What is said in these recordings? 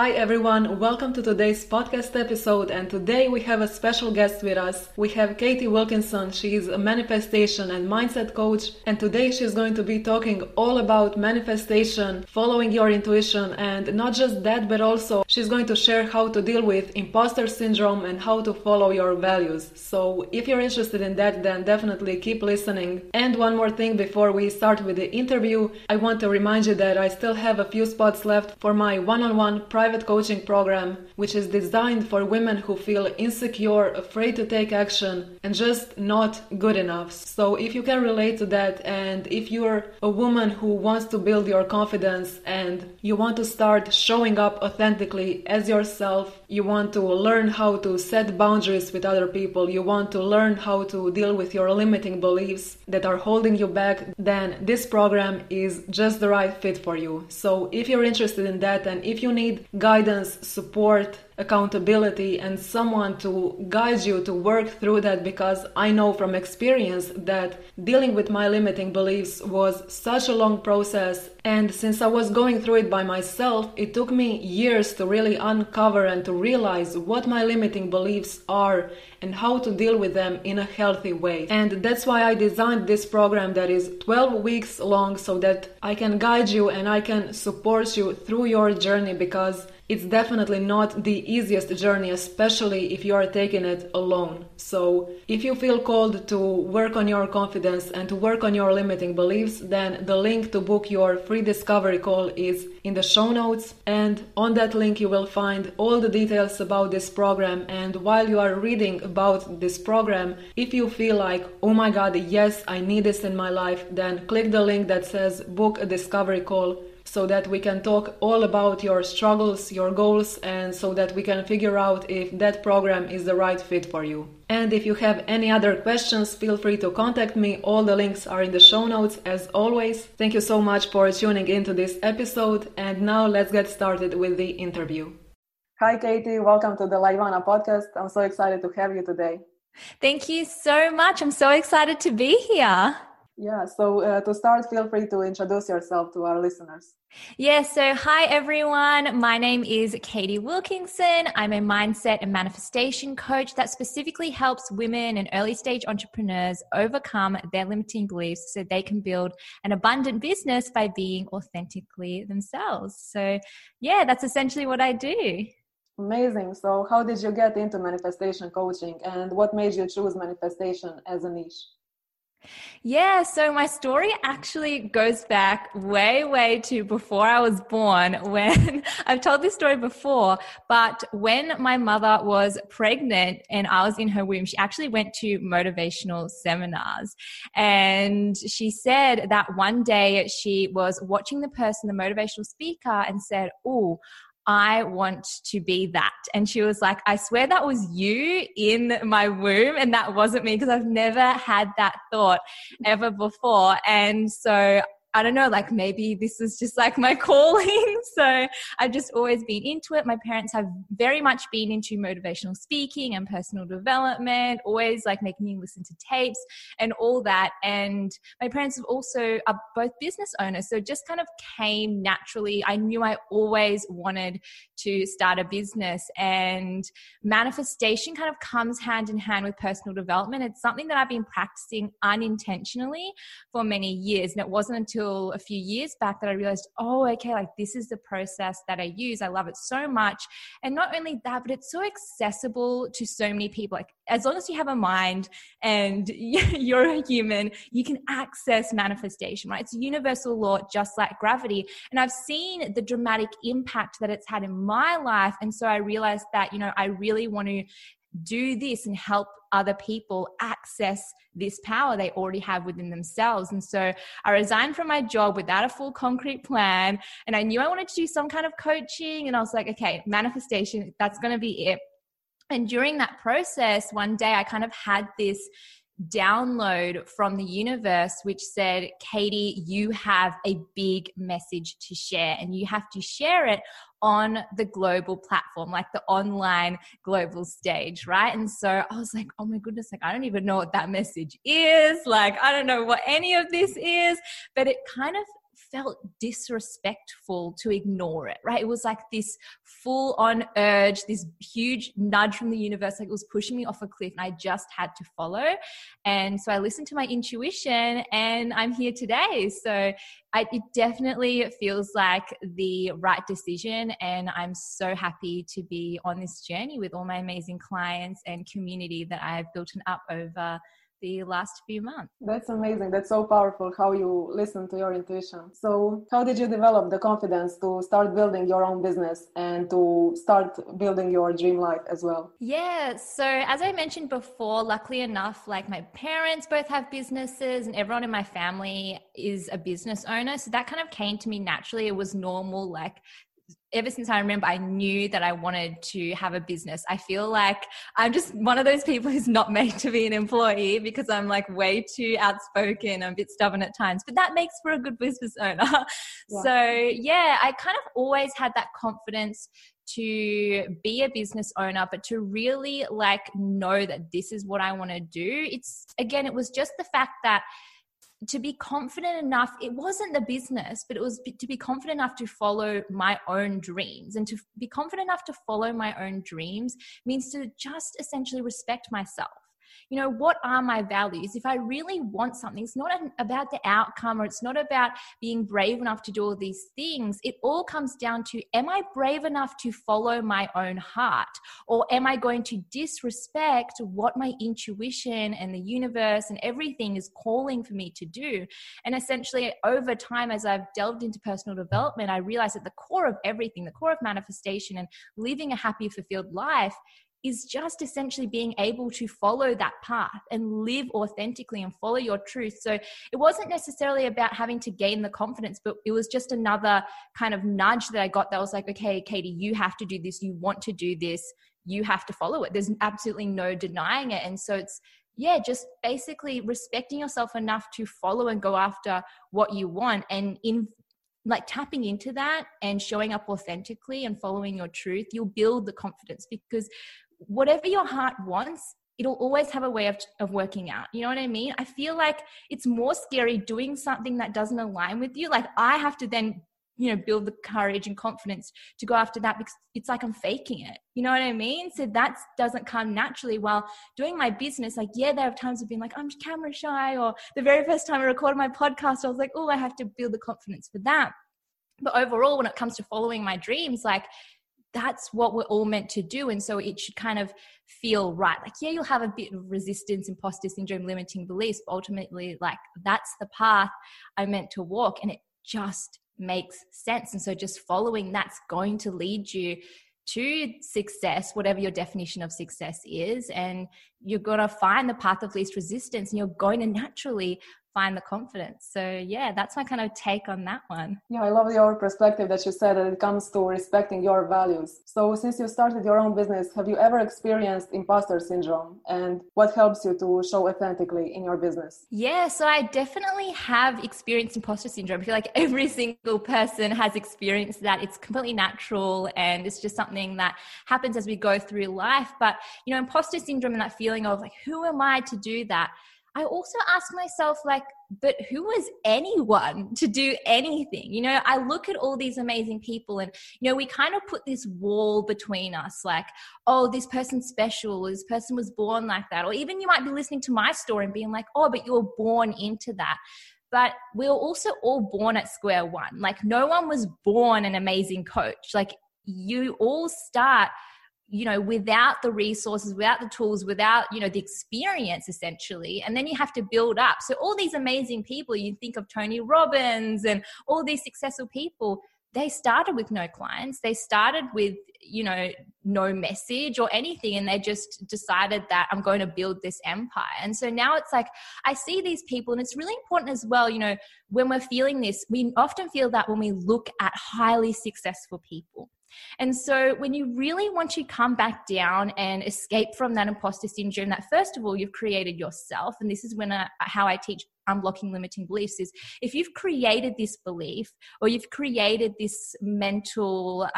Hi everyone, welcome to today's podcast episode, and today we have a special guest with us. We have Katie Wilkinson. She is a manifestation and mindset coach, and today she's going to be talking all about manifestation, following your intuition, and not just that, but also she's going to share how to deal with imposter syndrome and how to follow your values. So if you're interested in that, then definitely keep listening. And one more thing before we start with the interview, I want to remind you that I still have a few spots left for my one-on-one private coaching program, which is designed for women who feel insecure, afraid to take action, and just not good enough. So if you can relate to that, and if you're a woman who wants to build your confidence and you want to start showing up authentically as yourself, you want to learn how to set boundaries with other people, you want to learn how to deal with your limiting beliefs that are holding you back, then this program is just the right fit for you. So if you're interested in that, and if you need guidance, support, accountability, and someone to guide you to work through that, because I know from experience that dealing with my limiting beliefs was such a long process, and since I was going through it by myself, it took me years to really uncover and to realize what my limiting beliefs are and how to deal with them in a healthy way. And that's why I designed this program that is 12 weeks long, so that I can guide you and I can support you through your journey, because it's definitely not the easiest journey, especially if you are taking it alone. So if you feel called to work on your confidence and to work on your limiting beliefs, then the link to book your free discovery call is in the show notes. And on that link, you will find all the details about this program. And while you are reading about this program, if you feel like, oh my God, yes, I need this in my life, then click the link that says book a discovery call, so that we can talk all about your struggles, your goals, and so that we can figure out if that program is the right fit for you. And if you have any other questions, feel free to contact me. All the links are in the show notes, as always. Thank you so much for tuning into this episode. And now let's get started with the interview. Hi, Katie. Welcome to the La Ivana podcast. I'm so excited to have you today. Thank you so much. I'm so excited to be here. Yeah, so to start, feel free to introduce yourself to our listeners. Yeah, so hi everyone. My name is Katie Wilkinson. I'm a mindset and manifestation coach that specifically helps women and early stage entrepreneurs overcome their limiting beliefs so they can build an abundant business by being authentically themselves. So yeah, that's essentially what I do. Amazing. So how did you get into manifestation coaching, and what made you choose manifestation as a niche? Yeah, so my story actually goes back way, way to before I was born, when I've told this story before, but when my mother was pregnant and I was in her womb, she actually went to motivational seminars, and she said that one day she was watching the person, the motivational speaker, and said, "Oh, I want to be that." And she was like, "I swear that was you in my womb, and that wasn't me, because I've never had that thought ever before." And so I don't know, like maybe this is just like my calling. So I've just always been into it. My parents have very much been into motivational speaking and personal development, always like making me listen to tapes and all that. And my parents have also are both business owners. So it just kind of came naturally. I knew I always wanted to start a business, and manifestation kind of comes hand in hand with personal development. It's something that I've been practicing unintentionally for many years. And it wasn't until a few years back that I realized, oh, okay, like this is the process that I use. I love it so much. And not only that, but it's so accessible to so many people. Like as long as you have a mind and you're a human, you can access manifestation, right? It's a universal law, just like gravity. And I've seen the dramatic impact that it's had in my life. And so I realized that, you know, I really want to do this and help other people access this power they already have within themselves. And so I resigned from my job without a full concrete plan, and I knew I wanted to do some kind of coaching, and I was like, okay, manifestation, that's going to be it. And during that process, one day I kind of had this download from the universe, which said, Katie, you have a big message to share, and you have to share it on the global platform, like the online global stage, right? And so I was like, oh my goodness, like I don't even know what that message is. Like, I don't know what any of this is, but it kind of felt disrespectful to ignore it, right? It was like this full-on urge, this huge nudge from the universe, like it was pushing me off a cliff, and I just had to follow. And so I listened to my intuition, and I'm here today. So it definitely feels like the right decision, and I'm so happy to be on this journey with all my amazing clients and community that I've built and up over the last few months. That's amazing. That's so powerful how you listen to your intuition. So how did you develop the confidence to start building your own business and to start building your dream life as well? Yeah. So as I mentioned before, luckily enough, like my parents both have businesses and everyone in my family is a business owner. So that kind of came to me naturally. It was normal. Like ever since I remember, I knew that I wanted to have a business. I feel like I'm just one of those people who's not made to be an employee because I'm like way too outspoken. I'm a bit stubborn at times, but that makes for a good business owner. Yeah. So yeah, I kind of always had that confidence to be a business owner, but to really like know that this is what I want to do. It's again, it was just the fact that to be confident enough, it wasn't the business, but it was to be confident enough to follow my own dreams. And to be confident enough to follow my own dreams means to just essentially respect myself. You know, what are my values? If I really want something, it's not about the outcome, or it's not about being brave enough to do all these things. It all comes down to, am I brave enough to follow my own heart? Or am I going to disrespect what my intuition and the universe and everything is calling for me to do? And essentially, over time, as I've delved into personal development, I realized that the core of everything, the core of manifestation and living a happy, fulfilled life, is just essentially being able to follow that path and live authentically and follow your truth. So it wasn't necessarily about having to gain the confidence, but it was just another kind of nudge that I got that was like, okay, Katie, you have to do this. You want to do this. You have to follow it. There's absolutely no denying it. And so it's, yeah, just basically respecting yourself enough to follow and go after what you want, and in like tapping into that and showing up authentically and following your truth, you'll build the confidence, because whatever your heart wants, it'll always have a way of working out. You know what I mean? I feel like it's more scary doing something that doesn't align with you. Like I have to then, you know, build the courage and confidence to go after that, because it's like I'm faking it. You know what I mean? So that doesn't come naturally. While doing my business, like, yeah, there have times I've been like, I'm camera shy, or the very first time I recorded my podcast, I was like, oh, I have to build the confidence for that. But overall, when it comes to following my dreams, like, that's what we're all meant to do. And so it should kind of feel right. Like, yeah, you'll have a bit of resistance, imposter syndrome, limiting beliefs, but ultimately, like, that's the path I'm meant to walk. And it just makes sense. And so just following that's going to lead you to success, whatever your definition of success is. And you're going to find the path of least resistance, and you're going to naturally find the confidence. So yeah, that's my kind of take on that one. Yeah, I love your perspective that you said that it comes to respecting your values. So since you started your own business, have you ever experienced imposter syndrome, and what helps you to show authentically in your business? Yeah, so I definitely have experienced imposter syndrome. I feel like every single person has experienced that. It's completely natural, and it's just something that happens as we go through life. But you know, imposter syndrome and that feeling of like, who am I to do that? I also ask myself, like, but who is anyone to do anything? You know, I look at all these amazing people, and, you know, we kind of put this wall between us, like, oh, this person's special, or this person was born like that. Or even you might be listening to my story and being like, oh, but you were born into that. But we were also all born at square one. Like, no one was born an amazing coach. Like, you all start, you know, without the resources, without the tools, without, you know, the experience essentially. And then you have to build up. So all these amazing people, you think of Tony Robbins and all these successful people, they started with no clients. They started with, you know, no message or anything. And they just decided that I'm going to build this empire. And so now it's like, I see these people, and it's really important as well, you know, when we're feeling this, we often feel that when we look at highly successful people. And so when you really want to come back down and escape from that imposter syndrome that first of all you've created yourself, and this is when how I teach unblocking limiting beliefs, is if you've created this belief or you've created this mental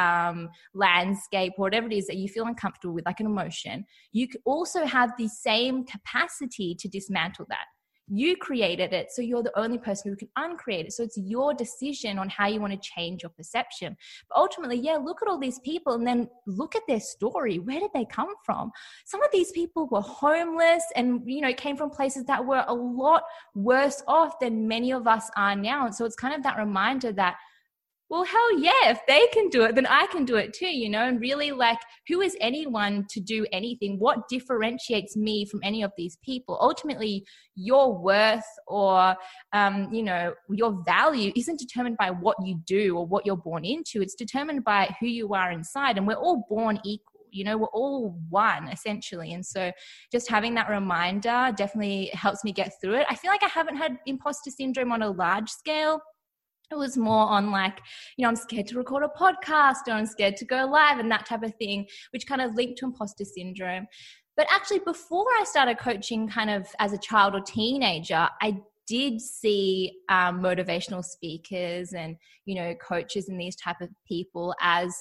landscape or whatever it is that you feel uncomfortable with, like an emotion, you also have the same capacity to dismantle that. You created it, so you're the only person who can uncreate it. So it's your decision on how you want to change your perception. But ultimately, yeah, look at all these people and then look at their story. Where did they come from? Some of these people were homeless and, you know, came from places that were a lot worse off than many of us are now. And so it's kind of that reminder that, well, hell yeah, if they can do it, then I can do it too, you know, and really like, who is anyone to do anything? What differentiates me from any of these people? Ultimately, your worth or, you know, your value isn't determined by what you do or what you're born into. It's determined by who you are inside, and we're all born equal. You know, we're all one essentially. And so just having that reminder definitely helps me get through it. I feel like I haven't had imposter syndrome on a large scale. It was more on like, you know, I'm scared to record a podcast or I'm scared to go live and that type of thing, which kind of linked to imposter syndrome. But actually before I started coaching kind of as a child or teenager, I did see motivational speakers and, you know, coaches and these type of people as,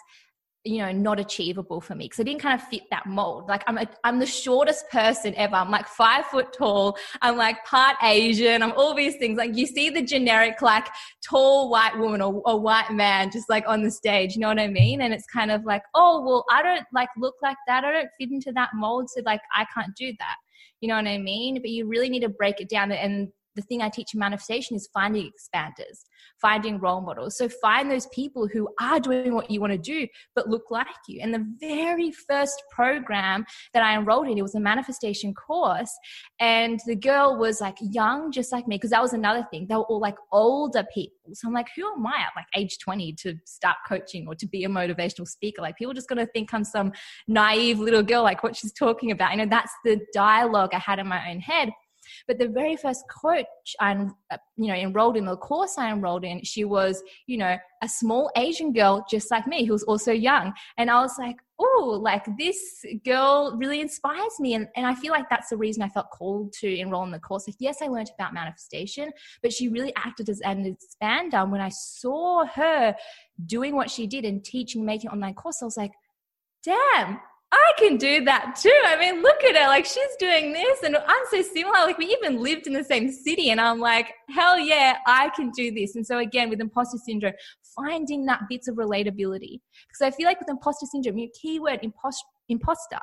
you know, not achievable for me because I didn't kind of fit that mold. Like I'm the shortest person ever. I'm like 5 foot tall. I'm like part Asian. I'm all these things. Like you see the generic, like tall white woman or white man just like on the stage, you know what I mean? And it's kind of like, oh, well, I don't like look like that. I don't fit into that mold. So like, I can't do that. You know what I mean? But you really need to break it down. And the thing I teach in manifestation is finding expanders, finding role models. So find those people who are doing what you want to do, but look like you. And the very first program that I enrolled in, it was a manifestation course. And the girl was like young, just like me, because that was another thing. They were all like older people. So I'm like, who am I at like age 20 to start coaching or to be a motivational speaker? Like people just going to think I'm some naive little girl, like what she's talking about. You know, that's the dialogue I had in my own head. But the very first coach I, you know, enrolled in, the course I enrolled in, she was, you know, a small Asian girl just like me who was also young. And I was like, oh, like this girl really inspires me. And I feel like that's the reason I felt called to enroll in the course. Like, yes, I learned about manifestation, but she really acted as an expander. And when I saw her doing what she did and teaching, making online course, I was like, damn, I can do that too. I mean, look at her. Like she's doing this and I'm so similar. Like we even lived in the same city and I'm like, hell yeah, I can do this. And so again, with imposter syndrome, finding that bits of relatability. Because I feel like with imposter syndrome, your keyword imposter,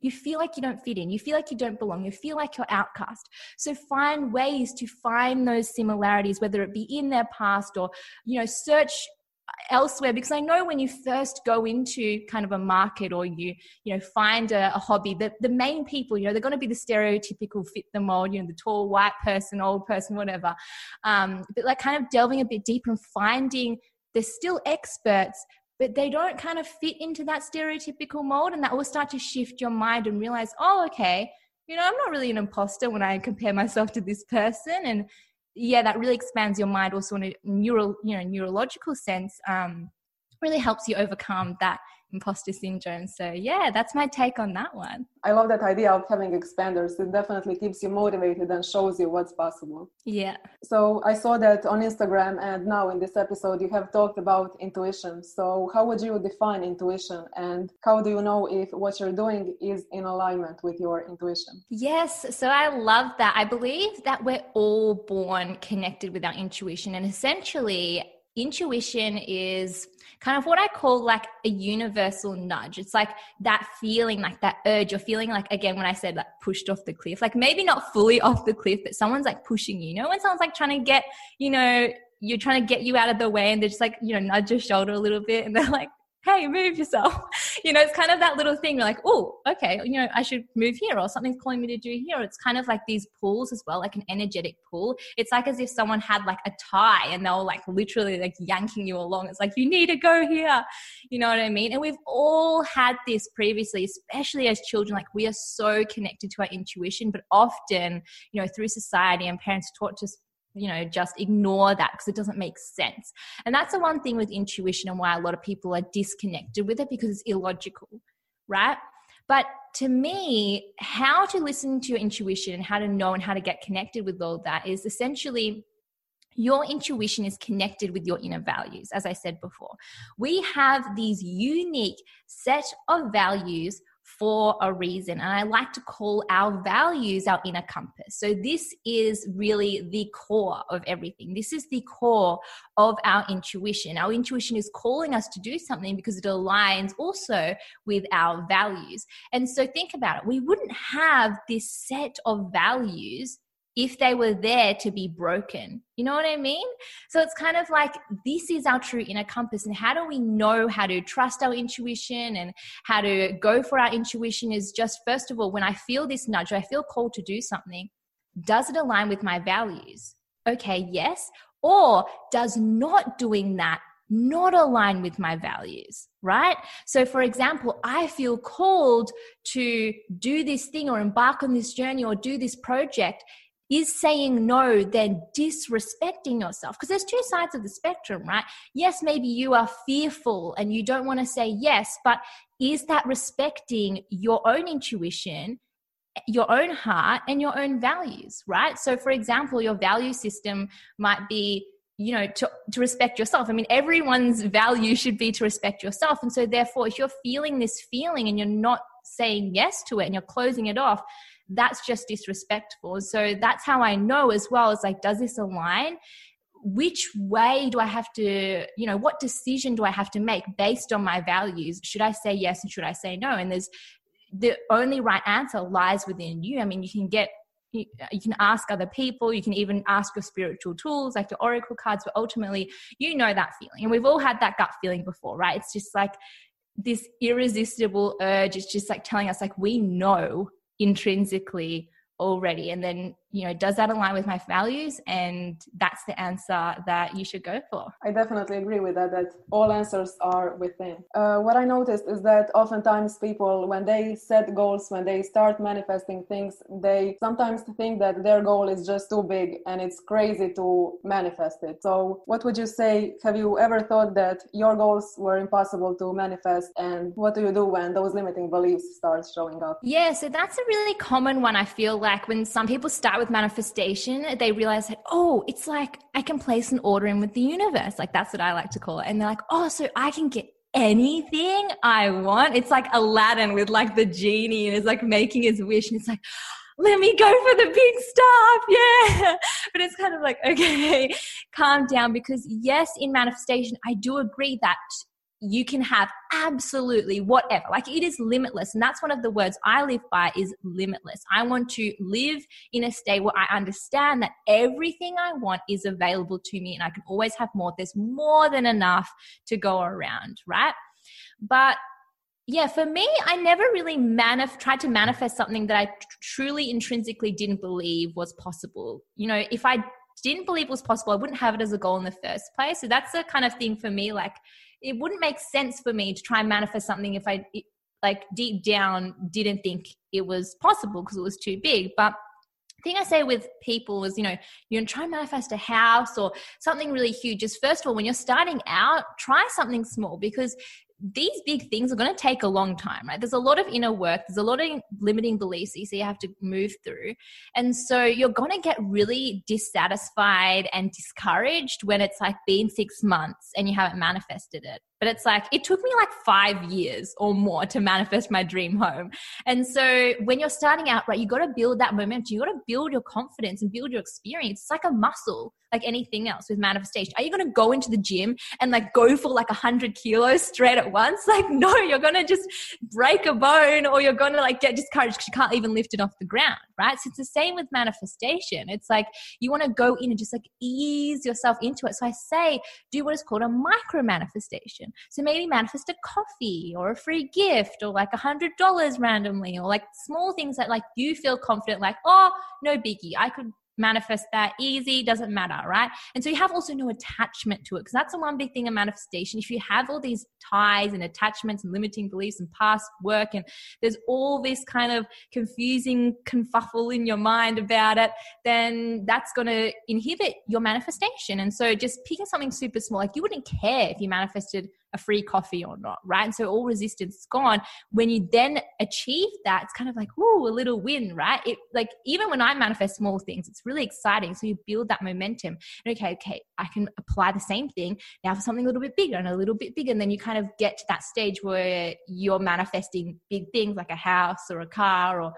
you feel like you don't fit in. You feel like you don't belong. You feel like you're outcast. So find ways to find those similarities, whether it be in their past or, you know, search elsewhere, because I know when you first go into kind of a market or you know find a hobby, that the main people, you know, they're going to be the stereotypical fit the mold, you know, the tall white person, old person, whatever, but like kind of delving a bit deeper and finding they're still experts but they don't kind of fit into that stereotypical mold, and that will start to shift your mind and realize, oh, okay, you know, I'm not really an imposter when I compare myself to this person. And yeah, that really expands your mind also in a neurological sense, really helps you overcome that imposter syndrome. So yeah, that's my take on that one. I love that idea of having expanders. It definitely keeps you motivated and shows you what's possible. Yeah. So I saw that on Instagram and now in this episode, you have talked about intuition. So how would you define intuition and how do you know if what you're doing is in alignment with your intuition? Yes. So I love that. I believe that we're all born connected with our intuition, and essentially intuition is kind of what I call like a universal nudge. It's like that feeling, like that urge, or feeling like, again, when I said like pushed off the cliff, like maybe not fully off the cliff, but someone's like pushing you. You know, when someone's like trying to get, you know, you're trying to get you out of the way and they're just like, you know, nudge your shoulder a little bit and they're like, hey, move yourself. You know, it's kind of that little thing. You're like, oh, okay, you know, I should move here, or something's calling me to do here. It's kind of like these pulls as well, like an energetic pull. It's like as if someone had like a tie and they were like literally like yanking you along. It's like, you need to go here. You know what I mean? And we've all had this previously, especially as children. Like we are so connected to our intuition, but often, you know, through society and parents taught us you know, just ignore that because it doesn't make sense. And that's the one thing with intuition and why a lot of people are disconnected with it, because it's illogical, right? But to me, how to listen to your intuition and how to know and how to get connected with all that is essentially your intuition is connected with your inner values. As I said before, we have these unique set of values for a reason. And I like to call our values our inner compass. So this is really the core of everything. This is the core of our intuition. Our intuition is calling us to do something because it aligns also with our values. And so think about it. We wouldn't have this set of values if they were there to be broken. You know what I mean? So it's kind of like, this is our true inner compass. And how do we know how to trust our intuition and how to go for our intuition is just, first of all, when I feel this nudge, or I feel called to do something, does it align with my values? Okay, yes. Or does not doing that not align with my values, right? So for example, I feel called to do this thing or embark on this journey or do this project. Is saying no then disrespecting yourself? Because there's two sides of the spectrum, right? Yes, maybe you are fearful and you don't want to say yes, but is that respecting your own intuition, your own heart, and your own values, right? So for example, your value system might be, you know, to respect yourself. I mean, everyone's value should be to respect yourself. And so therefore, if you're feeling this feeling and you're not saying yes to it and you're closing it off, that's just disrespectful. So that's how I know as well, is like, does this align? Which way do I have to, you know, what decision do I have to make based on my values? Should I say yes and should I say no? And there's the only right answer lies within you. I mean, you can ask other people, you can even ask your spiritual tools like the oracle cards, but ultimately, you know that feeling. And we've all had that gut feeling before, right? It's just like this irresistible urge. It's just like telling us, like, we know intrinsically already. And then, you know, does that align with my values? And that's the answer that you should go for. I definitely agree with that all answers are within. What I noticed is that oftentimes people, when they set goals, when they start manifesting things, they sometimes think that their goal is just too big and it's crazy to manifest it. So what would you say? Have you ever thought that your goals were impossible to manifest? And what do you do when those limiting beliefs start showing up? Yeah, so that's a really common one. I feel like when some people start with manifestation, they realize that, oh, it's like I can place an order in with the universe. Like, that's what I like to call it. And they're like, oh, so I can get anything I want. It's like Aladdin with like the genie and is like making his wish. And it's like, let me go for the big stuff. Yeah. But it's kind of like, okay, calm down. Because yes, in manifestation, I do agree that you can have absolutely whatever. Like, it is limitless. And that's one of the words I live by, is limitless. I want to live in a state where I understand that everything I want is available to me and I can always have more. There's more than enough to go around, right? But yeah, for me, I never really tried to manifest something that I truly intrinsically didn't believe was possible. You know, if I didn't believe it was possible, I wouldn't have it as a goal in the first place. So that's the kind of thing for me, like, it wouldn't make sense for me to try and manifest something if I, like, deep down didn't think it was possible because it was too big. But the thing I say with people is, you know, you're trying to manifest a house or something really huge. Is first of all, when you're starting out, try something small, because these big things are going to take a long time, right? There's a lot of inner work. There's a lot of limiting beliefs that you see you have to move through. And so you're going to get really dissatisfied and discouraged when it's like been 6 months and you haven't manifested it. But it's like, it took me like 5 years or more to manifest my dream home. And so when you're starting out, right, you got to build that momentum. You got to build your confidence and build your experience. It's like a muscle, like anything else with manifestation. Are you going to go into the gym and like go for like 100 kilos straight at once? Like, no, you're going to just break a bone, or you're going to like get discouraged because you can't even lift it off the ground, right? So it's the same with manifestation. It's like, you want to go in and just like ease yourself into it. So I say, do what is called a micro manifestation. So maybe manifest a coffee or a free gift or like $100 randomly, or like small things that like you feel confident, like, oh, no biggie, I could manifest that easy, doesn't matter, right? And so you have also no attachment to it, because that's the one big thing in manifestation. If you have all these ties and attachments and limiting beliefs and past work, and there's all this kind of confusing confuffle in your mind about it, then that's going to inhibit your manifestation. And so just picking something super small, like you wouldn't care if you manifested a free coffee or not, right? And so all resistance is gone. When you then achieve that, it's kind of like, ooh, a little win, right? It, like, even when I manifest small things, it's really exciting. So you build that momentum. And okay, I can apply the same thing now for something a little bit bigger and a little bit bigger. And then you kind of get to that stage where you're manifesting big things like a house or a car or,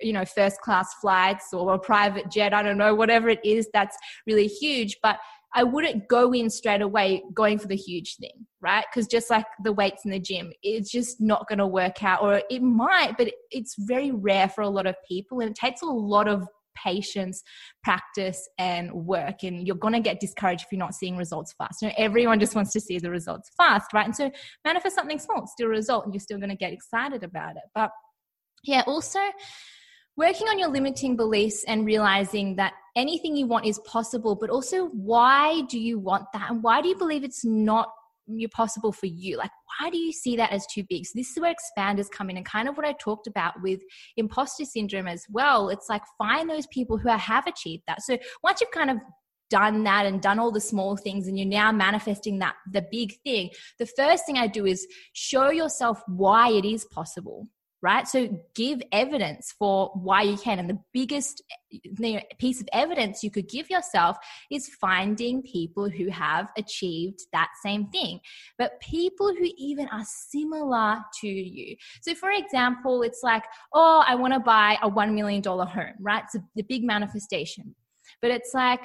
you know, first class flights or a private jet. I don't know, whatever it is that's really huge. But I wouldn't go in straight away going for the huge thing, right? Because just like the weights in the gym, it's just not going to work out, or it might, but it's very rare for a lot of people, and it takes a lot of patience, practice, and work. And you're going to get discouraged if you're not seeing results fast. You know, everyone just wants to see the results fast, right? And so manifest something small, it's still a result, and you're still going to get excited about it. But yeah, also working on your limiting beliefs and realizing that anything you want is possible, but also why do you want that? And why do you believe it's not possible for you? Like, why do you see that as too big? So this is where expanders come in, and kind of what I talked about with imposter syndrome as well. It's like, find those people who have achieved that. So once you've kind of done that and done all the small things, and you're now manifesting that, the big thing, the first thing I do is show yourself why it is possible. Right? So give evidence for why you can. And the biggest piece of evidence you could give yourself is finding people who have achieved that same thing, but people who even are similar to you. So for example, it's like, oh, I want to buy a $1 million home, right? It's the big manifestation, but it's like,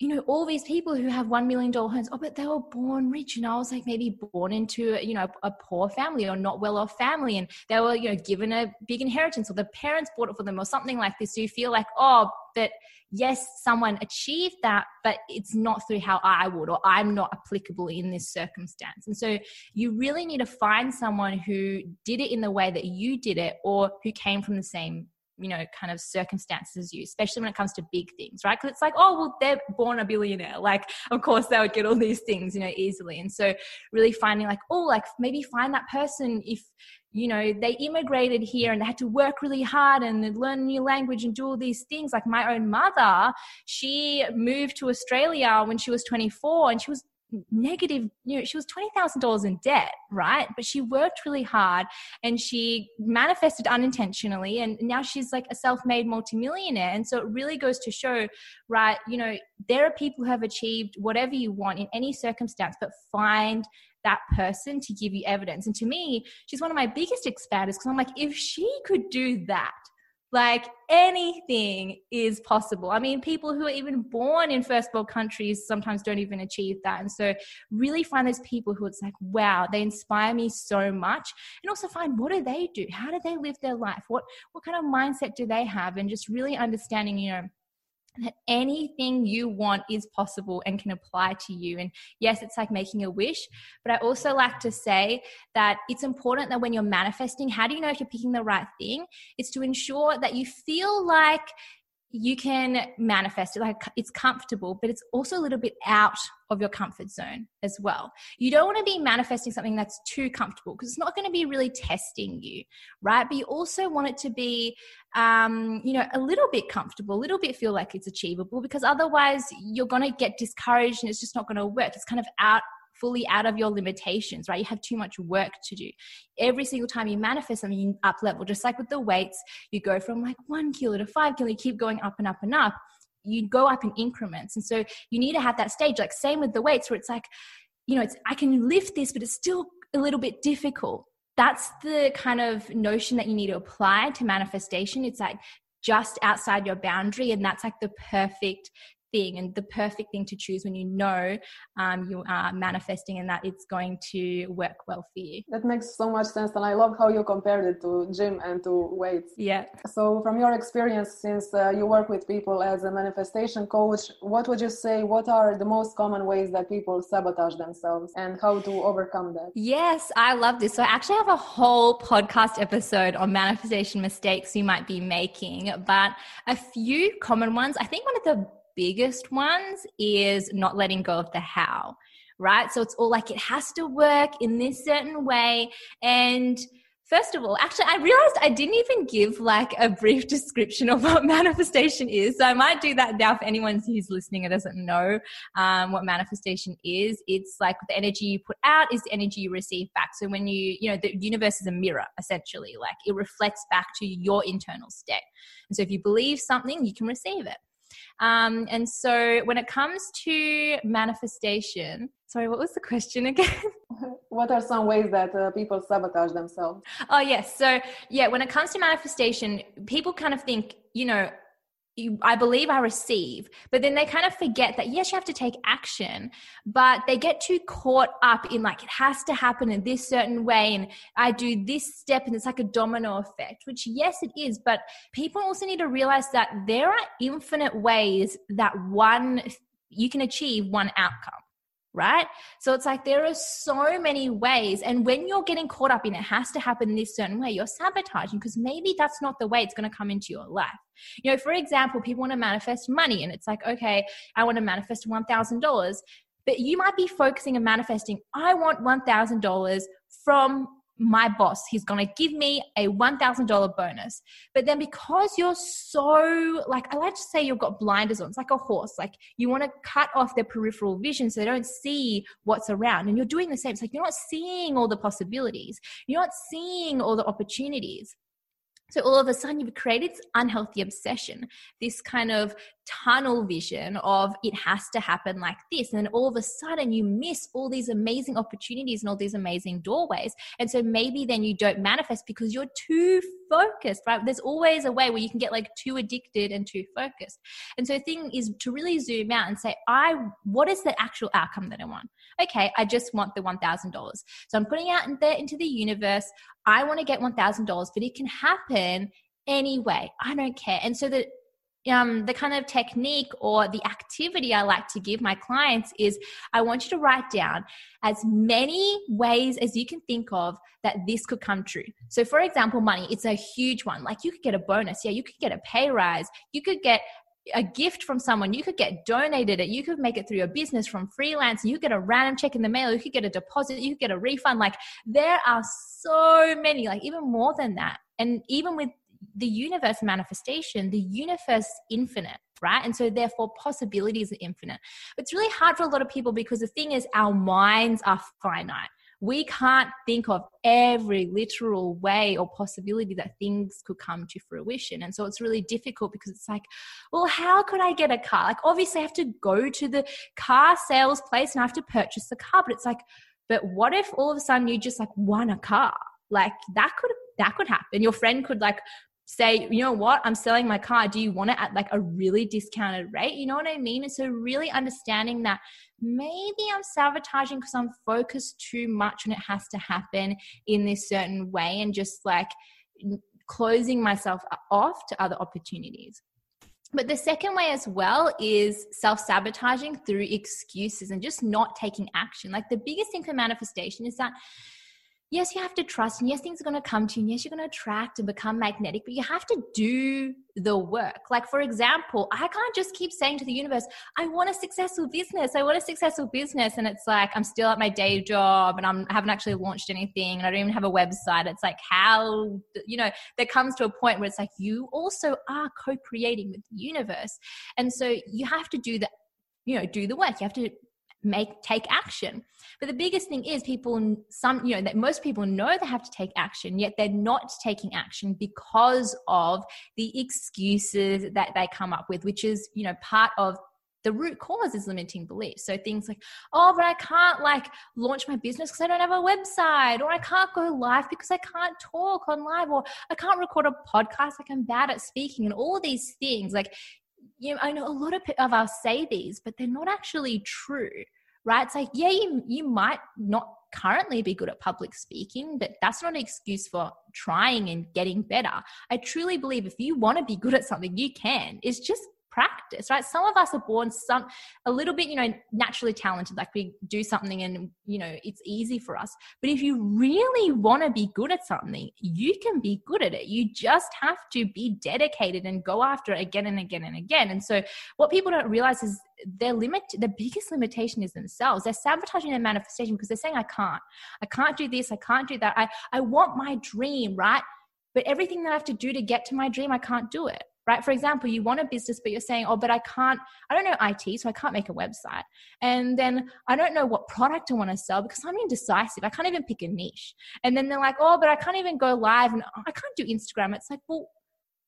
you know, all these people who have $1 million homes, oh, but they were born rich. And I was like, maybe born into, you know, a poor family or not well-off family. And they were, you know, given a big inheritance, or the parents bought it for them or something like this. So you feel like, oh, but yes, someone achieved that, but it's not through how I would, or I'm not applicable in this circumstance. And so you really need to find someone who did it in the way that you did it, or who came from the same, you know, kind of circumstances as you, especially when it comes to big things, right? Because it's like, oh, well, they're born a billionaire. Like, of course, they would get all these things, you know, easily. And so really finding like, oh, like maybe find that person if, you know, they immigrated here and they had to work really hard and learn a new language and do all these things. Like my own mother, she moved to Australia when she was 24, and she was negative, you know, she was $20,000 in debt, right? But she worked really hard, and she manifested unintentionally, and now she's like a self-made multimillionaire. And so it really goes to show, right, you know, there are people who have achieved whatever you want in any circumstance, but find that person to give you evidence. And to me, she's one of my biggest expanders, because I'm like, if she could do that, like anything is possible. I mean, people who are even born in first world countries sometimes don't even achieve that. And so really find those people who it's like, wow, they inspire me so much. And also find, what do they do? How do they live their life? What kind of mindset do they have? And just really understanding, you know, that anything you want is possible and can apply to you. And yes, it's like making a wish, but I also like to say that it's important that when you're manifesting, how do you know if you're picking the right thing? It's to ensure that you feel like you can manifest it, like it's comfortable, but it's also a little bit out of your comfort zone as well. You don't want to be manifesting something that's too comfortable, because it's not going to be really testing you, right? But you also want it to be, you know, a little bit comfortable, a little bit feel like it's achievable, because otherwise you're going to get discouraged and it's just not going to work. It's kind of fully out of your limitations, right? You have too much work to do. Every single time you manifest something, you up level. Just like with the weights, you go from like 1 kilo to 5 kilo, you keep going up and up and up. You go up in increments. And so you need to have that stage, like same with the weights, where it's like, you know, it's, I can lift this, but it's still a little bit difficult. That's the kind of notion that you need to apply to manifestation. It's like just outside your boundary, and that's like the perfect thing and the perfect thing to choose when you know you are manifesting and that it's going to work well for you. That makes so much sense, and I love how you compared it to gym and to weights. Yeah. So from your experience, since you work with people as a manifestation coach, what would you say, what are the most common ways that people sabotage themselves and how to overcome that? Yes, I love this. So I actually have a whole podcast episode on manifestation mistakes you might be making, but a few common ones. I think one of the biggest ones is not letting go of the how, right? So it's all like, it has to work in this certain way. And first of all, actually, I realized I didn't even give like a brief description of what manifestation is. So I might do that now for anyone who's listening and doesn't know what manifestation is. It's like the energy you put out is the energy you receive back. So when you know, the universe is a mirror, essentially, like it reflects back to your internal state. And so if you believe something, you can receive it. And so when it comes to manifestation, sorry, what was the question again? What are some ways that people sabotage themselves? Oh, yes. So yeah, when it comes to manifestation, people kind of think, you know, I believe I receive, but then they kind of forget that, yes, you have to take action, but they get too caught up in like, it has to happen in this certain way. And I do this step and it's like a domino effect, which yes, it is. But people also need to realize that there are infinite ways that you can achieve one outcome. Right? So it's like there are so many ways. And when you're getting caught up in it has to happen this certain way, you're sabotaging because maybe that's not the way it's going to come into your life. You know, for example, people want to manifest money and it's like, okay, I want to manifest $1,000, but you might be focusing on manifesting, I want $1,000 from my boss. He's going to give me a $1,000 bonus. But then because you're so like, I like to say you've got blinders on, it's like a horse, like you want to cut off their peripheral vision so they don't see what's around. And you're doing the same. It's like, you're not seeing all the possibilities. You're not seeing all the opportunities. So all of a sudden you've created this unhealthy obsession, this kind of tunnel vision of it has to happen like this. And then all of a sudden you miss all these amazing opportunities and all these amazing doorways. And so maybe then you don't manifest because you're too focused, right? There's always a way where you can get like too addicted and too focused. And so the thing is to really zoom out and say, what is the actual outcome that I want? Okay, I just want the $1,000. So I'm putting out there into the universe, I want to get $1,000, but it can happen anyway. I don't care. And so the kind of technique or the activity I like to give my clients is I want you to write down as many ways as you can think of that this could come true. So for example, money, it's a huge one. Like you could get a bonus. Yeah, you could get a pay rise. You could get a gift from someone, you could get donated it, you could make it through your business from freelance, you get a random check in the mail, you could get a deposit, you could get a refund. Like there are so many, like even more than that. And even with the universe manifestation, the universe is infinite, right? And so therefore possibilities are infinite. It's really hard for a lot of people because the thing is our minds are finite. We can't think of every literal way or possibility that things could come to fruition. And so it's really difficult because it's like, well, how could I get a car? Like, obviously, I have to go to the car sales place and I have to purchase the car. But it's like, but what if all of a sudden you just like won a car? Like that could happen. Your friend could like say, you know what, I'm selling my car. Do you want it at like a really discounted rate? You know what I mean? And so really understanding that maybe I'm sabotaging because I'm focused too much and it has to happen in this certain way and just like closing myself off to other opportunities. But the second way as well is self-sabotaging through excuses and just not taking action. Like the biggest thing for manifestation is that yes, you have to trust and yes, things are going to come to you and yes, you're going to attract and become magnetic, but you have to do the work. Like for example, I can't just keep saying to the universe, I want a successful business. I want a successful business. And it's like, I'm still at my day job and I haven't actually launched anything and I don't even have a website. It's like how, you know, there comes to a point where it's like, you also are co-creating with the universe. And so you have to do the, you know, do the work. You have to take action. But the biggest thing is most people know they have to take action, yet they're not taking action because of the excuses that they come up with, which is, you know, part of the root cause is limiting beliefs. So things like, oh, but I can't like launch my business because I don't have a website, or I can't go live because I can't talk on live, or I can't record a podcast, like I'm bad at speaking, and all of these things. Like you know, I know a lot of us say these, but they're not actually true, right? It's like, yeah, you might not currently be good at public speaking, but that's not an excuse for trying and getting better. I truly believe if you want to be good at something, you can. It's just practice, right? Some of us are born a little bit, you know, naturally talented, like we do something and, you know, it's easy for us. But if you really want to be good at something, you can be good at it. You just have to be dedicated and go after it again and again and again. And so what people don't realize is the biggest limitation is themselves. They're sabotaging their manifestation because they're saying, I can't do this. I can't do that. I want my dream, right? But everything that I have to do to get to my dream, I can't do it. Right? For example, you want a business, but you're saying, oh, but I don't know IT, so I can't make a website. And then I don't know what product I want to sell because I'm indecisive. I can't even pick a niche. And then they're like, oh, but I can't even go live and I can't do Instagram. It's like, well,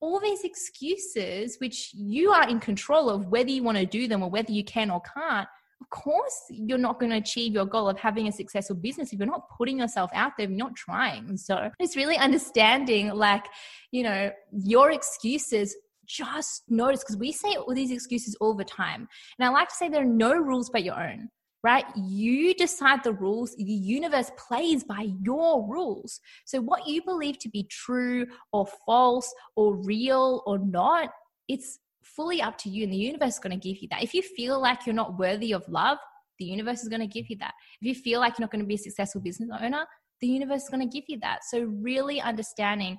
all these excuses, which you are in control of whether you want to do them or whether you can or can't, of course, you're not going to achieve your goal of having a successful business if you're not putting yourself out there, not trying. So it's really understanding, like, you know, your excuses. Just notice, because we say all these excuses all the time. And I like to say there are no rules but your own, right? You decide the rules. The universe plays by your rules. So what you believe to be true or false or real or not, it's fully up to you, and the universe is going to give you that. If you feel like you're not worthy of love, the universe is going to give you that. If you feel like you're not going to be a successful business owner, the universe is going to give you that. So really understanding,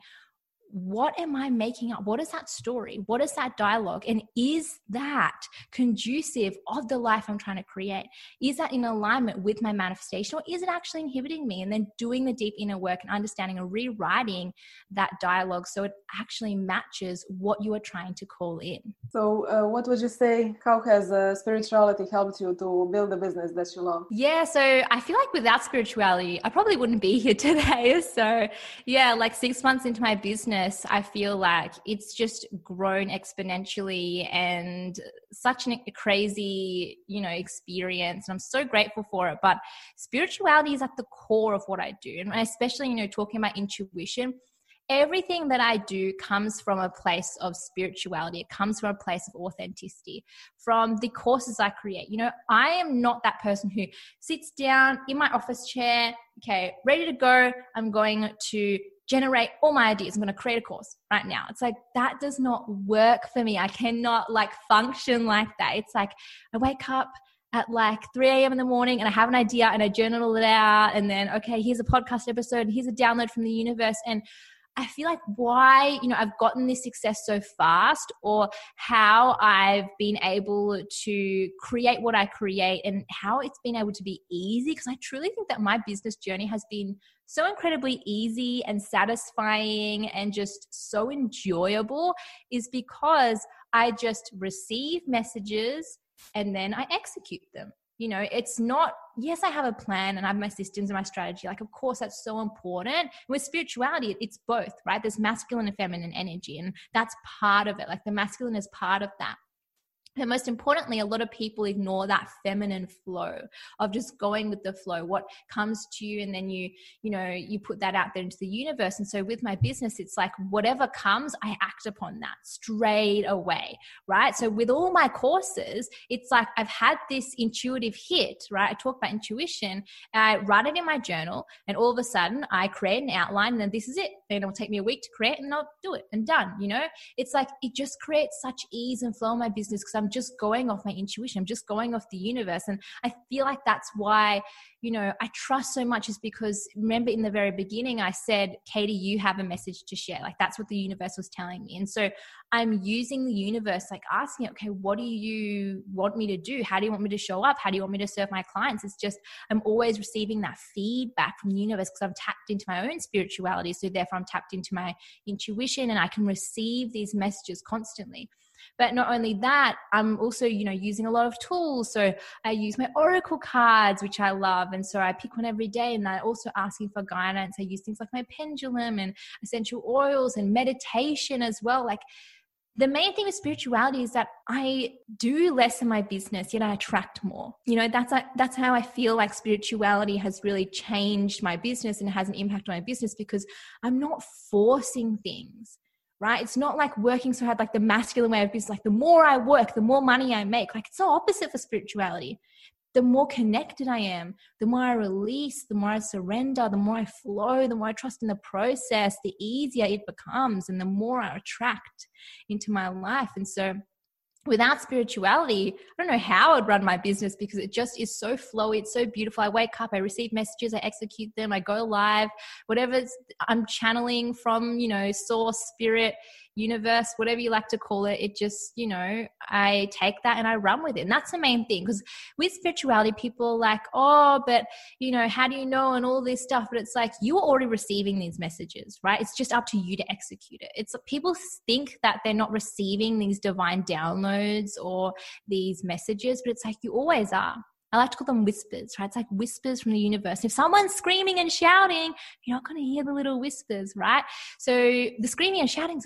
what am I making up? What is that story? What is that dialogue? And is that conducive of the life I'm trying to create? Is that in alignment with my manifestation, or is it actually inhibiting me? And then doing the deep inner work and understanding and rewriting that dialogue so it actually matches what you are trying to call in. So what would you say, how has spirituality helped you to build a business that you love? Yeah, so I feel like without spirituality, I probably wouldn't be here today. So yeah, like 6 months into my business, I feel like it's just grown exponentially and such a crazy, you know, experience. And I'm so grateful for it. But spirituality is at the core of what I do. And especially, you know, talking about intuition, everything that I do comes from a place of spirituality. It comes from a place of authenticity, from the courses I create. You know, I am not that person who sits down in my office chair, okay, ready to go. I'm going to generate all my ideas. I'm going to create a course right now. It's like, that does not work for me. I cannot like function like that. It's like, I wake up at like 3 a.m. in the morning and I have an idea and I journal it out. And then, okay, here's a podcast episode. And here's a download from the universe. And I feel like why, you know, I've gotten this success so fast, or how I've been able to create what I create and how it's been able to be easy. Because I truly think that my business journey has been so incredibly easy and satisfying and just so enjoyable is because I just receive messages and then I execute them. You know, it's not, yes, I have a plan and I have my systems and my strategy. Like, of course, that's so important. With spirituality, it's both, right? There's masculine and feminine energy, and that's part of it. Like the masculine is part of that. And most importantly, a lot of people ignore that feminine flow of just going with the flow, what comes to you. And then you know, you put that out there into the universe. And so with my business, it's like whatever comes, I act upon that straight away, right? So with all my courses, it's like I've had this intuitive hit, right? I talk about intuition. I write it in my journal, and all of a sudden I create an outline, and then this is it. Then it'll take me a week to create, and I'll do it and done, you know? It's like, it just creates such ease and flow in my business because I'm just going off my intuition. I'm just going off the universe. And I feel like that's why, you know, I trust so much, is because remember in the very beginning, I said, Katie, you have a message to share. Like, that's what the universe was telling me. And so I'm using the universe, like asking it, okay, what do you want me to do? How do you want me to show up? How do you want me to serve my clients? It's just, I'm always receiving that feedback from the universe because I'm tapped into my own spirituality. So therefore I'm tapped into my intuition and I can receive these messages constantly. But not only that, I'm also, you know, using a lot of tools. So I use my oracle cards, which I love. And so I pick one every day. And I also asking for guidance. I use things like my pendulum and essential oils and meditation as well. Like, the main thing with spirituality is that I do less in my business, yet I attract more. You know, that's how I feel like spirituality has really changed my business and has an impact on my business, because I'm not forcing things. right? It's not like working so hard, like the masculine way of business, like the more I work, the more money I make. Like it's the opposite for spirituality. The more connected I am, the more I release, the more I surrender, the more I flow, the more I trust in the process, the easier it becomes and the more I attract into my life. And so without spirituality, I don't know how I'd run my business because it just is so flowy. It's so beautiful. I wake up, I receive messages, I execute them, I go live, whatever I'm channeling from, you know, source, spirit, universe, whatever you like to call it, it just, you know, I take that and I run with it. And that's the main thing, because with spirituality, people are like, oh, but you know, how do you know, and all this stuff. But it's like, you're already receiving these messages, right? It's just up to you to execute it. It's people think that they're not receiving these divine downloads or these messages, but it's like, you always are. I like to call them whispers, right? It's like whispers from the universe. If someone's screaming and shouting, you're not going to hear the little whispers, right? So the screaming and shouting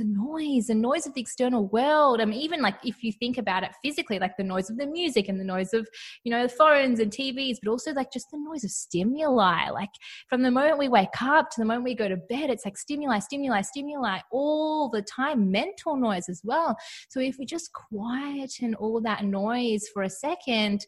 is a noise of the external world. I mean, even like if you think about it physically, like the noise of the music and the noise of, you know, phones and TVs, but also like just the noise of stimuli. Like from the moment we wake up to the moment we go to bed, it's like stimuli all the time, mental noise as well. So if we just quieten all that noise for a second,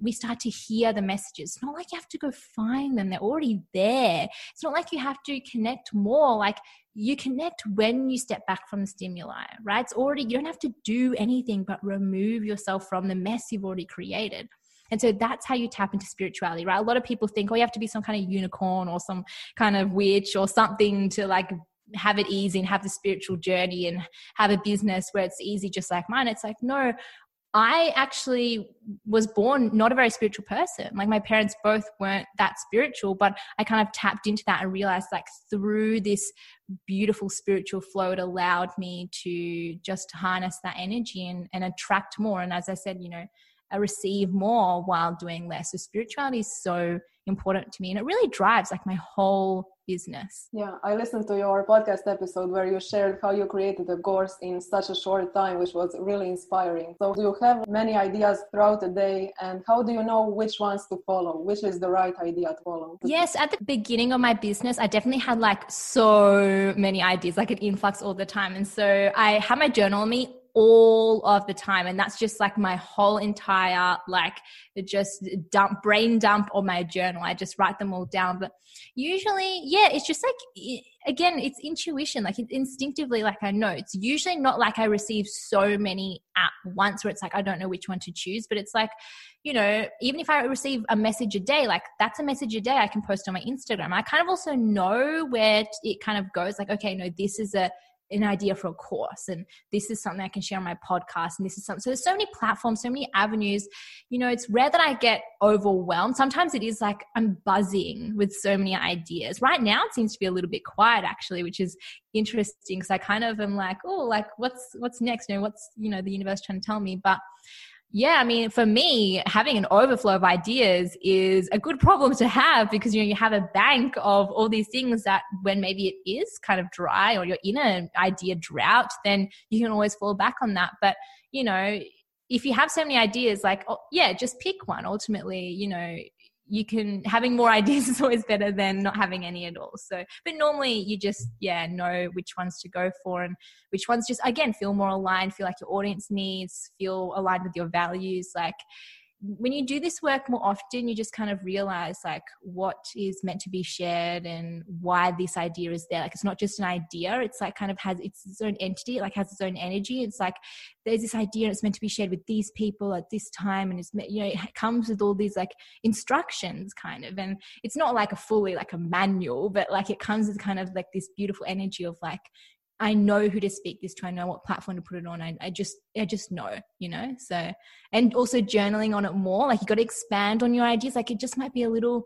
we start to hear the messages. It's not like you have to go find them. They're already there. It's not like you have to connect more. Like you connect when you step back from the stimuli, right? It's already, you don't have to do anything but remove yourself from the mess you've already created. And so that's how you tap into spirituality, right? A lot of people think, oh, you have to be some kind of unicorn or some kind of witch or something to like have it easy and have the spiritual journey and have a business where it's easy just like mine. It's like, no, I actually was born not a very spiritual person. Like my parents both weren't that spiritual, but I kind of tapped into that and realized like through this beautiful spiritual flow, it allowed me to just harness that energy and attract more. And as I said, you know, I receive more while doing less. So spirituality is so important to me and it really drives like my whole business. Yeah, I listened to your podcast episode where you shared how you created a course in such a short time, which was really inspiring. So do you have many ideas throughout the day, and how do you know which ones to follow? Which is the right idea to follow? Yes, at the beginning of my business, I definitely had like so many ideas, like an influx all the time. And so I had my journal on me all of the time. And that's just like my whole entire, like just brain dump on my journal. I just write them all down. But usually, yeah, it's just like, again, it's intuition. Like it's instinctively, like I know. It's usually not like I receive so many at once where it's like, I don't know which one to choose, but it's like, you know, even if I receive a message a day, like that's a message a day I can post on my Instagram. I kind of also know where it kind of goes, like, okay, no, this is an idea for a course, and this is something I can share on my podcast, and this is something. So there's so many platforms, so many avenues. You know, it's rare that I get overwhelmed. Sometimes it is like I'm buzzing with so many ideas. Right now it seems to be a little bit quiet actually, which is interesting because I kind of am like, oh, like what's next? You know, what's, you know, the universe trying to tell me. But yeah, I mean, for me, having an overflow of ideas is a good problem to have because, you know, you have a bank of all these things that when maybe it is kind of dry or you're in an idea drought, then you can always fall back on that. But, you know, if you have so many ideas, like, oh, yeah, just pick one. Ultimately, you know, having more ideas is always better than not having any at all. So, but normally you just, yeah, know which ones to go for and which ones just, again, feel more aligned, feel like your audience needs, feel aligned with your values. Like when you do this work more often, you just kind of realize like what is meant to be shared and why this idea is there. Like it's not just an idea. It's like kind of has its own entity. It like has its own energy. It's like there's this idea and it's meant to be shared with these people at this time. And it's, you know, it comes with all these like instructions kind of, and it's not like a fully like a manual, but like it comes with kind of like this beautiful energy of like, I know who to speak this to. I know what platform to put it on. I just know, you know, so, and also journaling on it more, like you got to expand on your ideas. Like it just might be a little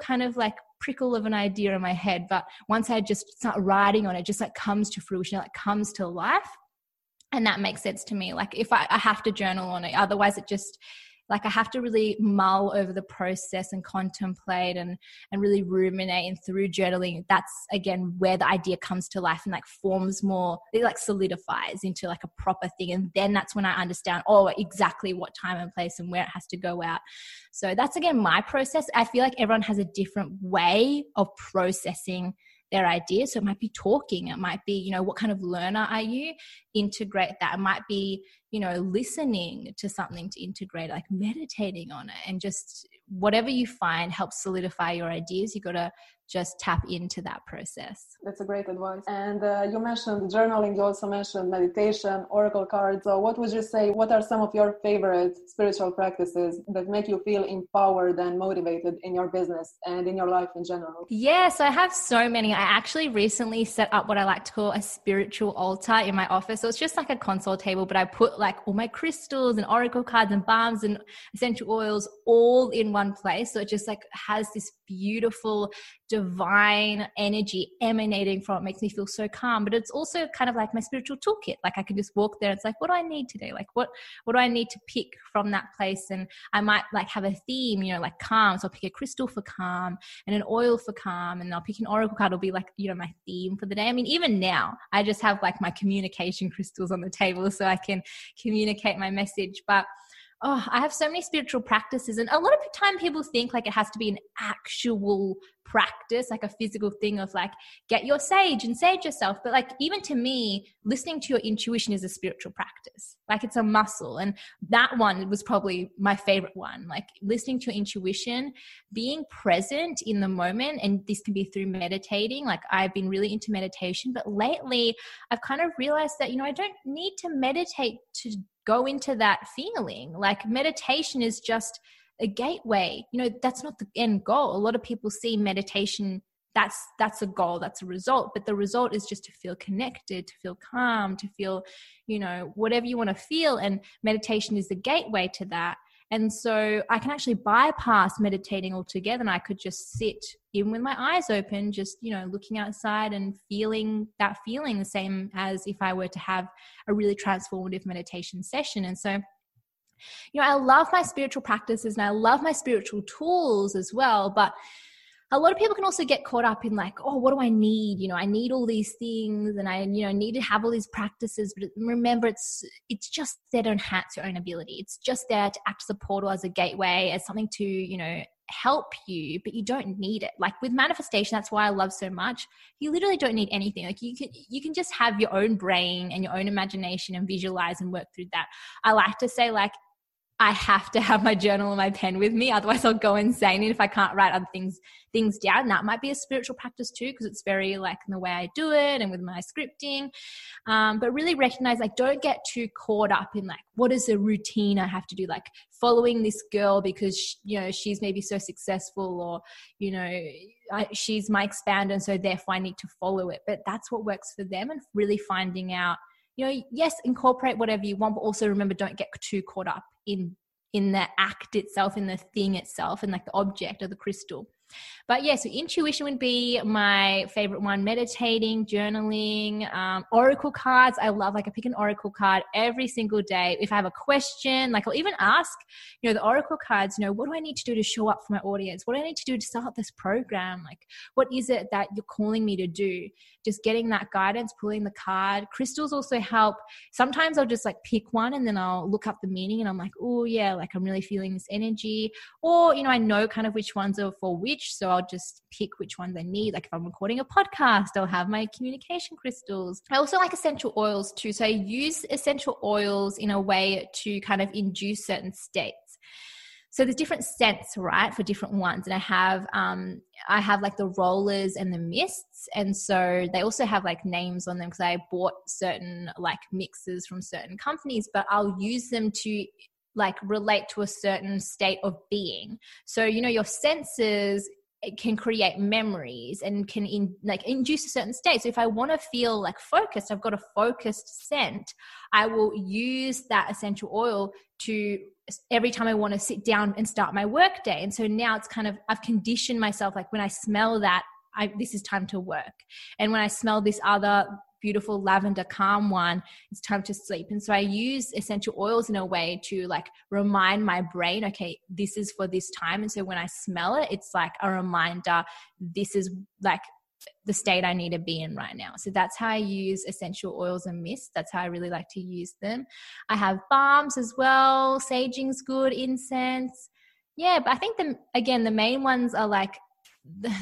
kind of like prickle of an idea in my head. But once I just start writing on it, just like comes to fruition, like comes to life. And that makes sense to me. Like if I have to journal on it, otherwise it just, like I have to really mull over the process and contemplate and really ruminate, and through journaling, that's again where the idea comes to life and like forms more, it like solidifies into like a proper thing. And then that's when I understand, oh, exactly what time and place and where it has to go out. So that's again my process. I feel like everyone has a different way of processing their ideas. So it might be talking. It might be, you know, what kind of learner are you? Integrate that. It might be, you know, listening to something to integrate, like meditating on it, and just whatever you find helps solidify your ideas. You got to just tap into that process. That's a great advice. And you mentioned journaling. You also mentioned meditation, oracle cards. So what would you say, what are some of your favorite spiritual practices that make you feel empowered and motivated in your business and in your life in general? Yeah, so I have so many. I actually recently set up what I like to call a spiritual altar in my office. So it's just like a console table, but I put like all my crystals and oracle cards and balms and essential oils all in one place. So it just like has this beautiful divine energy emanating from it. Makes me feel so calm, but it's also kind of like my spiritual toolkit. Like I can just walk there. It's like, what do I need today? Like what do I need to pick from that place? And I might like have a theme, you know, like calm. So I'll pick a crystal for calm and an oil for calm. And I'll pick an oracle card. It'll be like, you know, my theme for the day. I mean, even now I just have like my communication crystals on the table so I can communicate my message. But oh, I have so many spiritual practices, and a lot of time people think like it has to be an actual practice, like a physical thing of like, get your sage and sage yourself. But like, even to me, listening to your intuition is a spiritual practice. Like it's a muscle. And that one was probably my favorite one, like listening to your intuition, being present in the moment. And this can be through meditating. Like I've been really into meditation, but lately I've kind of realized that, you know, I don't need to meditate to go into that feeling. Like meditation is just a gateway. You know, that's not the end goal. A lot of people see meditation, that's a goal, that's a result, but the result is just to feel connected, to feel calm, to feel, you know, whatever you want to feel. And meditation is the gateway to that. And so I can actually bypass meditating altogether, and I could just sit even with my eyes open, just, you know, looking outside and feeling that feeling the same as if I were to have a really transformative meditation session. And so, you know, I love my spiritual practices and I love my spiritual tools as well, but a lot of people can also get caught up in like, oh, what do I need? You know, I need all these things and I, you know, need to have all these practices. But remember, it's just there to enhance your own ability. It's just there to act as a portal, as a gateway, as something to, you know, help you, but you don't need it. Like with manifestation, that's why I love so much. You literally don't need anything. Like you can just have your own brain and your own imagination and visualize and work through that. I like to say like, I have to have my journal and my pen with me. Otherwise I'll go insane. And if I can't write other things down, and that might be a spiritual practice too, because it's very like in the way I do it and with my scripting. But really recognize, like, don't get too caught up in like, what is the routine I have to do? Like following this girl because you know, she's maybe so successful, or, you know, she's my expander. And so therefore I need to follow it, but that's what works for them. And really finding out, you know, yes, incorporate whatever you want, but also remember, don't get too caught up in the act itself, in the thing itself, and like the object or the crystal. But yeah, so intuition would be my favorite one. Meditating, journaling, oracle cards. I love, like I pick an oracle card every single day. If I have a question, like I'll even ask, you know, the oracle cards, you know, what do I need to do to show up for my audience? What do I need to do to start this program? Like, what is it that you're calling me to do? Just getting that guidance, pulling the card. Crystals also help. Sometimes I'll just like pick one and then I'll look up the meaning and I'm like, oh yeah, like I'm really feeling this energy. Or, you know, I know kind of which ones are for which. So I'll just pick which ones I need. Like if I'm recording a podcast, I'll have my communication crystals. I also like essential oils too. So I use essential oils in a way to kind of induce certain states. So there's different scents, right, for different ones. And I have like the rollers and the mists. And so they also have like names on them because I bought certain like mixes from certain companies, but I'll use them to like relate to a certain state of being. So, you know, your senses can create memories and can induce a certain state. So if I want to feel like focused, I've got a focused scent. I will use that essential oil to every time I want to sit down and start my work day. And so now it's kind of, I've conditioned myself. Like when I smell that, this is time to work. And when I smell this other beautiful lavender calm one, it's time to sleep. And so I use essential oils in a way to like remind my brain, okay, this is for this time. And so when I smell it, it's like a reminder, this is like the state I need to be in right now. So that's how I use essential oils and mists. That's how I really like to use them. I have balms as well. Saging's good, incense. Yeah, but I think the main ones are like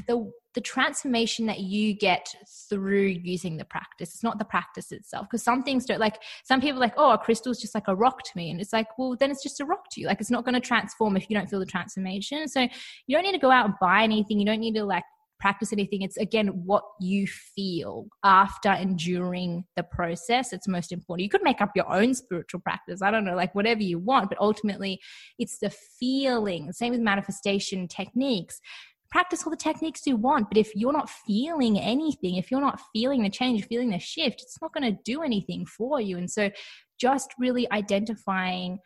the transformation that you get through using the practice. It's not the practice itself, because some things don't, like some people are like, oh, a crystal's just like a rock to me, and it's like, well, then it's just a rock to you. Like, it's not going to transform if you don't feel the transformation. So you don't need to go out and buy anything. You don't need to like practice anything. It's again what you feel after and during the process. It's most important. You could make up your own spiritual practice, I don't know, like whatever you want, but ultimately it's the feeling. Same with manifestation techniques. Practice all the techniques you want, but if you're not feeling anything, if you're not feeling the change, feeling the shift, it's not going to do anything for you. And so just really identifying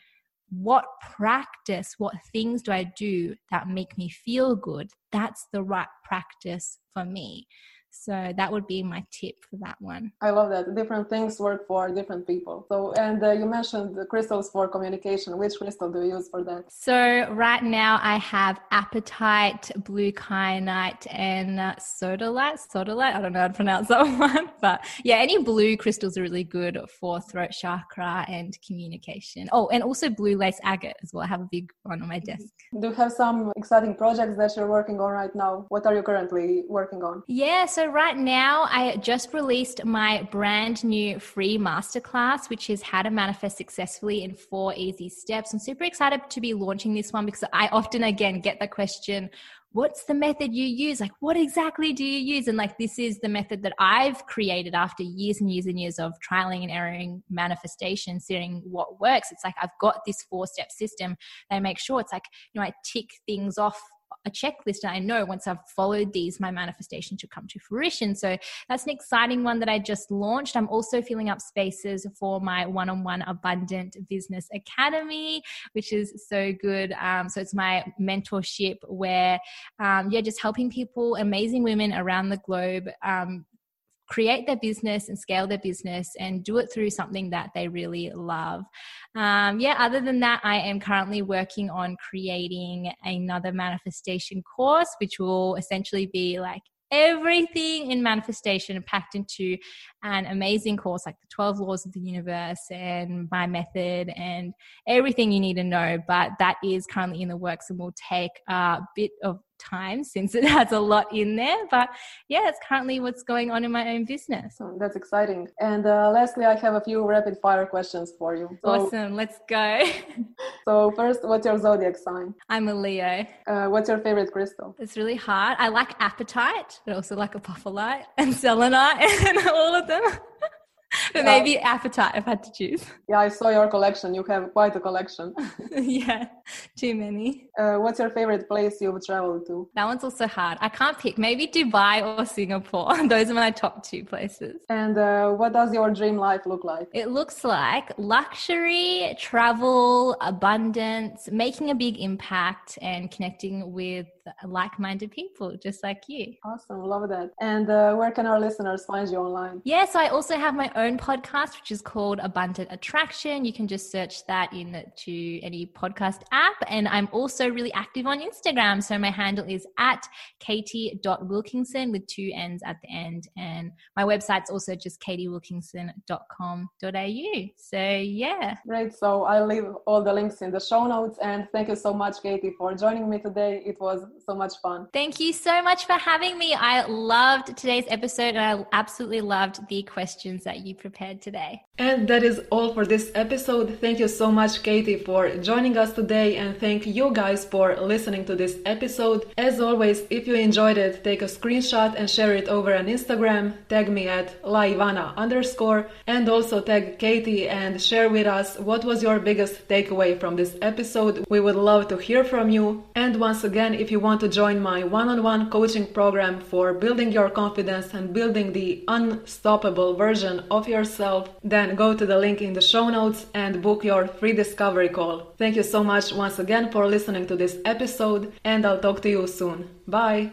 what practice, what things do I do that make me feel good? That's the right practice for me. So that would be my tip for that one. I love that. Different things work for different people. So, and you mentioned the crystals for communication. Which crystal do you use for that? So right now I have Apatite, Blue Kyanite, and Sodalite. Sodalite, I don't know how to pronounce that one. But yeah, any blue crystals are really good for throat chakra and communication. Oh, and also blue lace agate as well. I have a big one on my desk. Do you have some exciting projects that you're working on right now? What are you currently working on? Yeah, so right now I just released my brand new free masterclass, which is how to manifest successfully in 4 easy steps. I'm super excited to be launching this one because I often, again, get the question, what's the method you use? Like, what exactly do you use? And like, this is the method that I've created after years and years and years of trialing and erroring manifestation, seeing what works. It's like, I've got this 4-step system. I make sure it's like, you know, I tick things off a checklist, and I know once I've followed these, my manifestation should come to fruition. So that's an exciting one that I just launched. I'm also filling up spaces for my one-on-one Abundant Business Academy, which is so good. So it's my mentorship where, just helping people, amazing women around the globe, create their business and scale their business and do it through something that they really love. Other than that, I am currently working on creating another manifestation course, which will essentially be like everything in manifestation packed into an amazing course, like the 12 laws of the universe and my method and everything you need to know. But that is currently in the works and will take a bit of time since it has a lot in there, but yeah, it's currently what's going on in my own business. That's exciting. And lastly, I have a few rapid fire questions for you. Awesome, let's go. So first, what's your zodiac sign? I'm a Leo. What's your favorite crystal? It's really hard. I like Apatite, but also like Apophyllite and Selenite and all of them. But maybe Apatite if I had to choose. Yeah, I saw your collection. You have quite a collection. Yeah, too many. What's your favorite place you've traveled to? That one's also hard. I can't pick. Maybe Dubai or Singapore. Those are my top 2 places. And what does your dream life look like? It looks like luxury, travel, abundance, making a big impact and connecting with like-minded people just like you. Awesome, love that. And where can our listeners find you online? Yes, I also have my own podcast, which is called Abundant Attraction. You can just search that into any podcast app. And I'm also really active on Instagram. So my handle is at katie.wilkinson with 2 N's at the end. And my website's also just katiewilkinson.com.au. So yeah. Great. So I'll leave all the links in the show notes. And thank you so much, Katie, for joining me today. It was so much fun. Thank you so much for having me. I loved today's episode and I absolutely loved the questions that you prepared today. And that is all for this episode. Thank you so much, Katie, for joining us today, and thank you guys for listening to this episode. As always, if you enjoyed it, take a screenshot and share it over on Instagram. Tag me at @laivana_, and also tag Katie and share with us what was your biggest takeaway from this episode. We would love to hear from you. And once again, if you want to join my one-on-one coaching program for building your confidence and building the unstoppable version of yourself, then go to the link in the show notes and book your free discovery call. Thank you so much once again for listening to this episode, and I'll talk to you soon. Bye!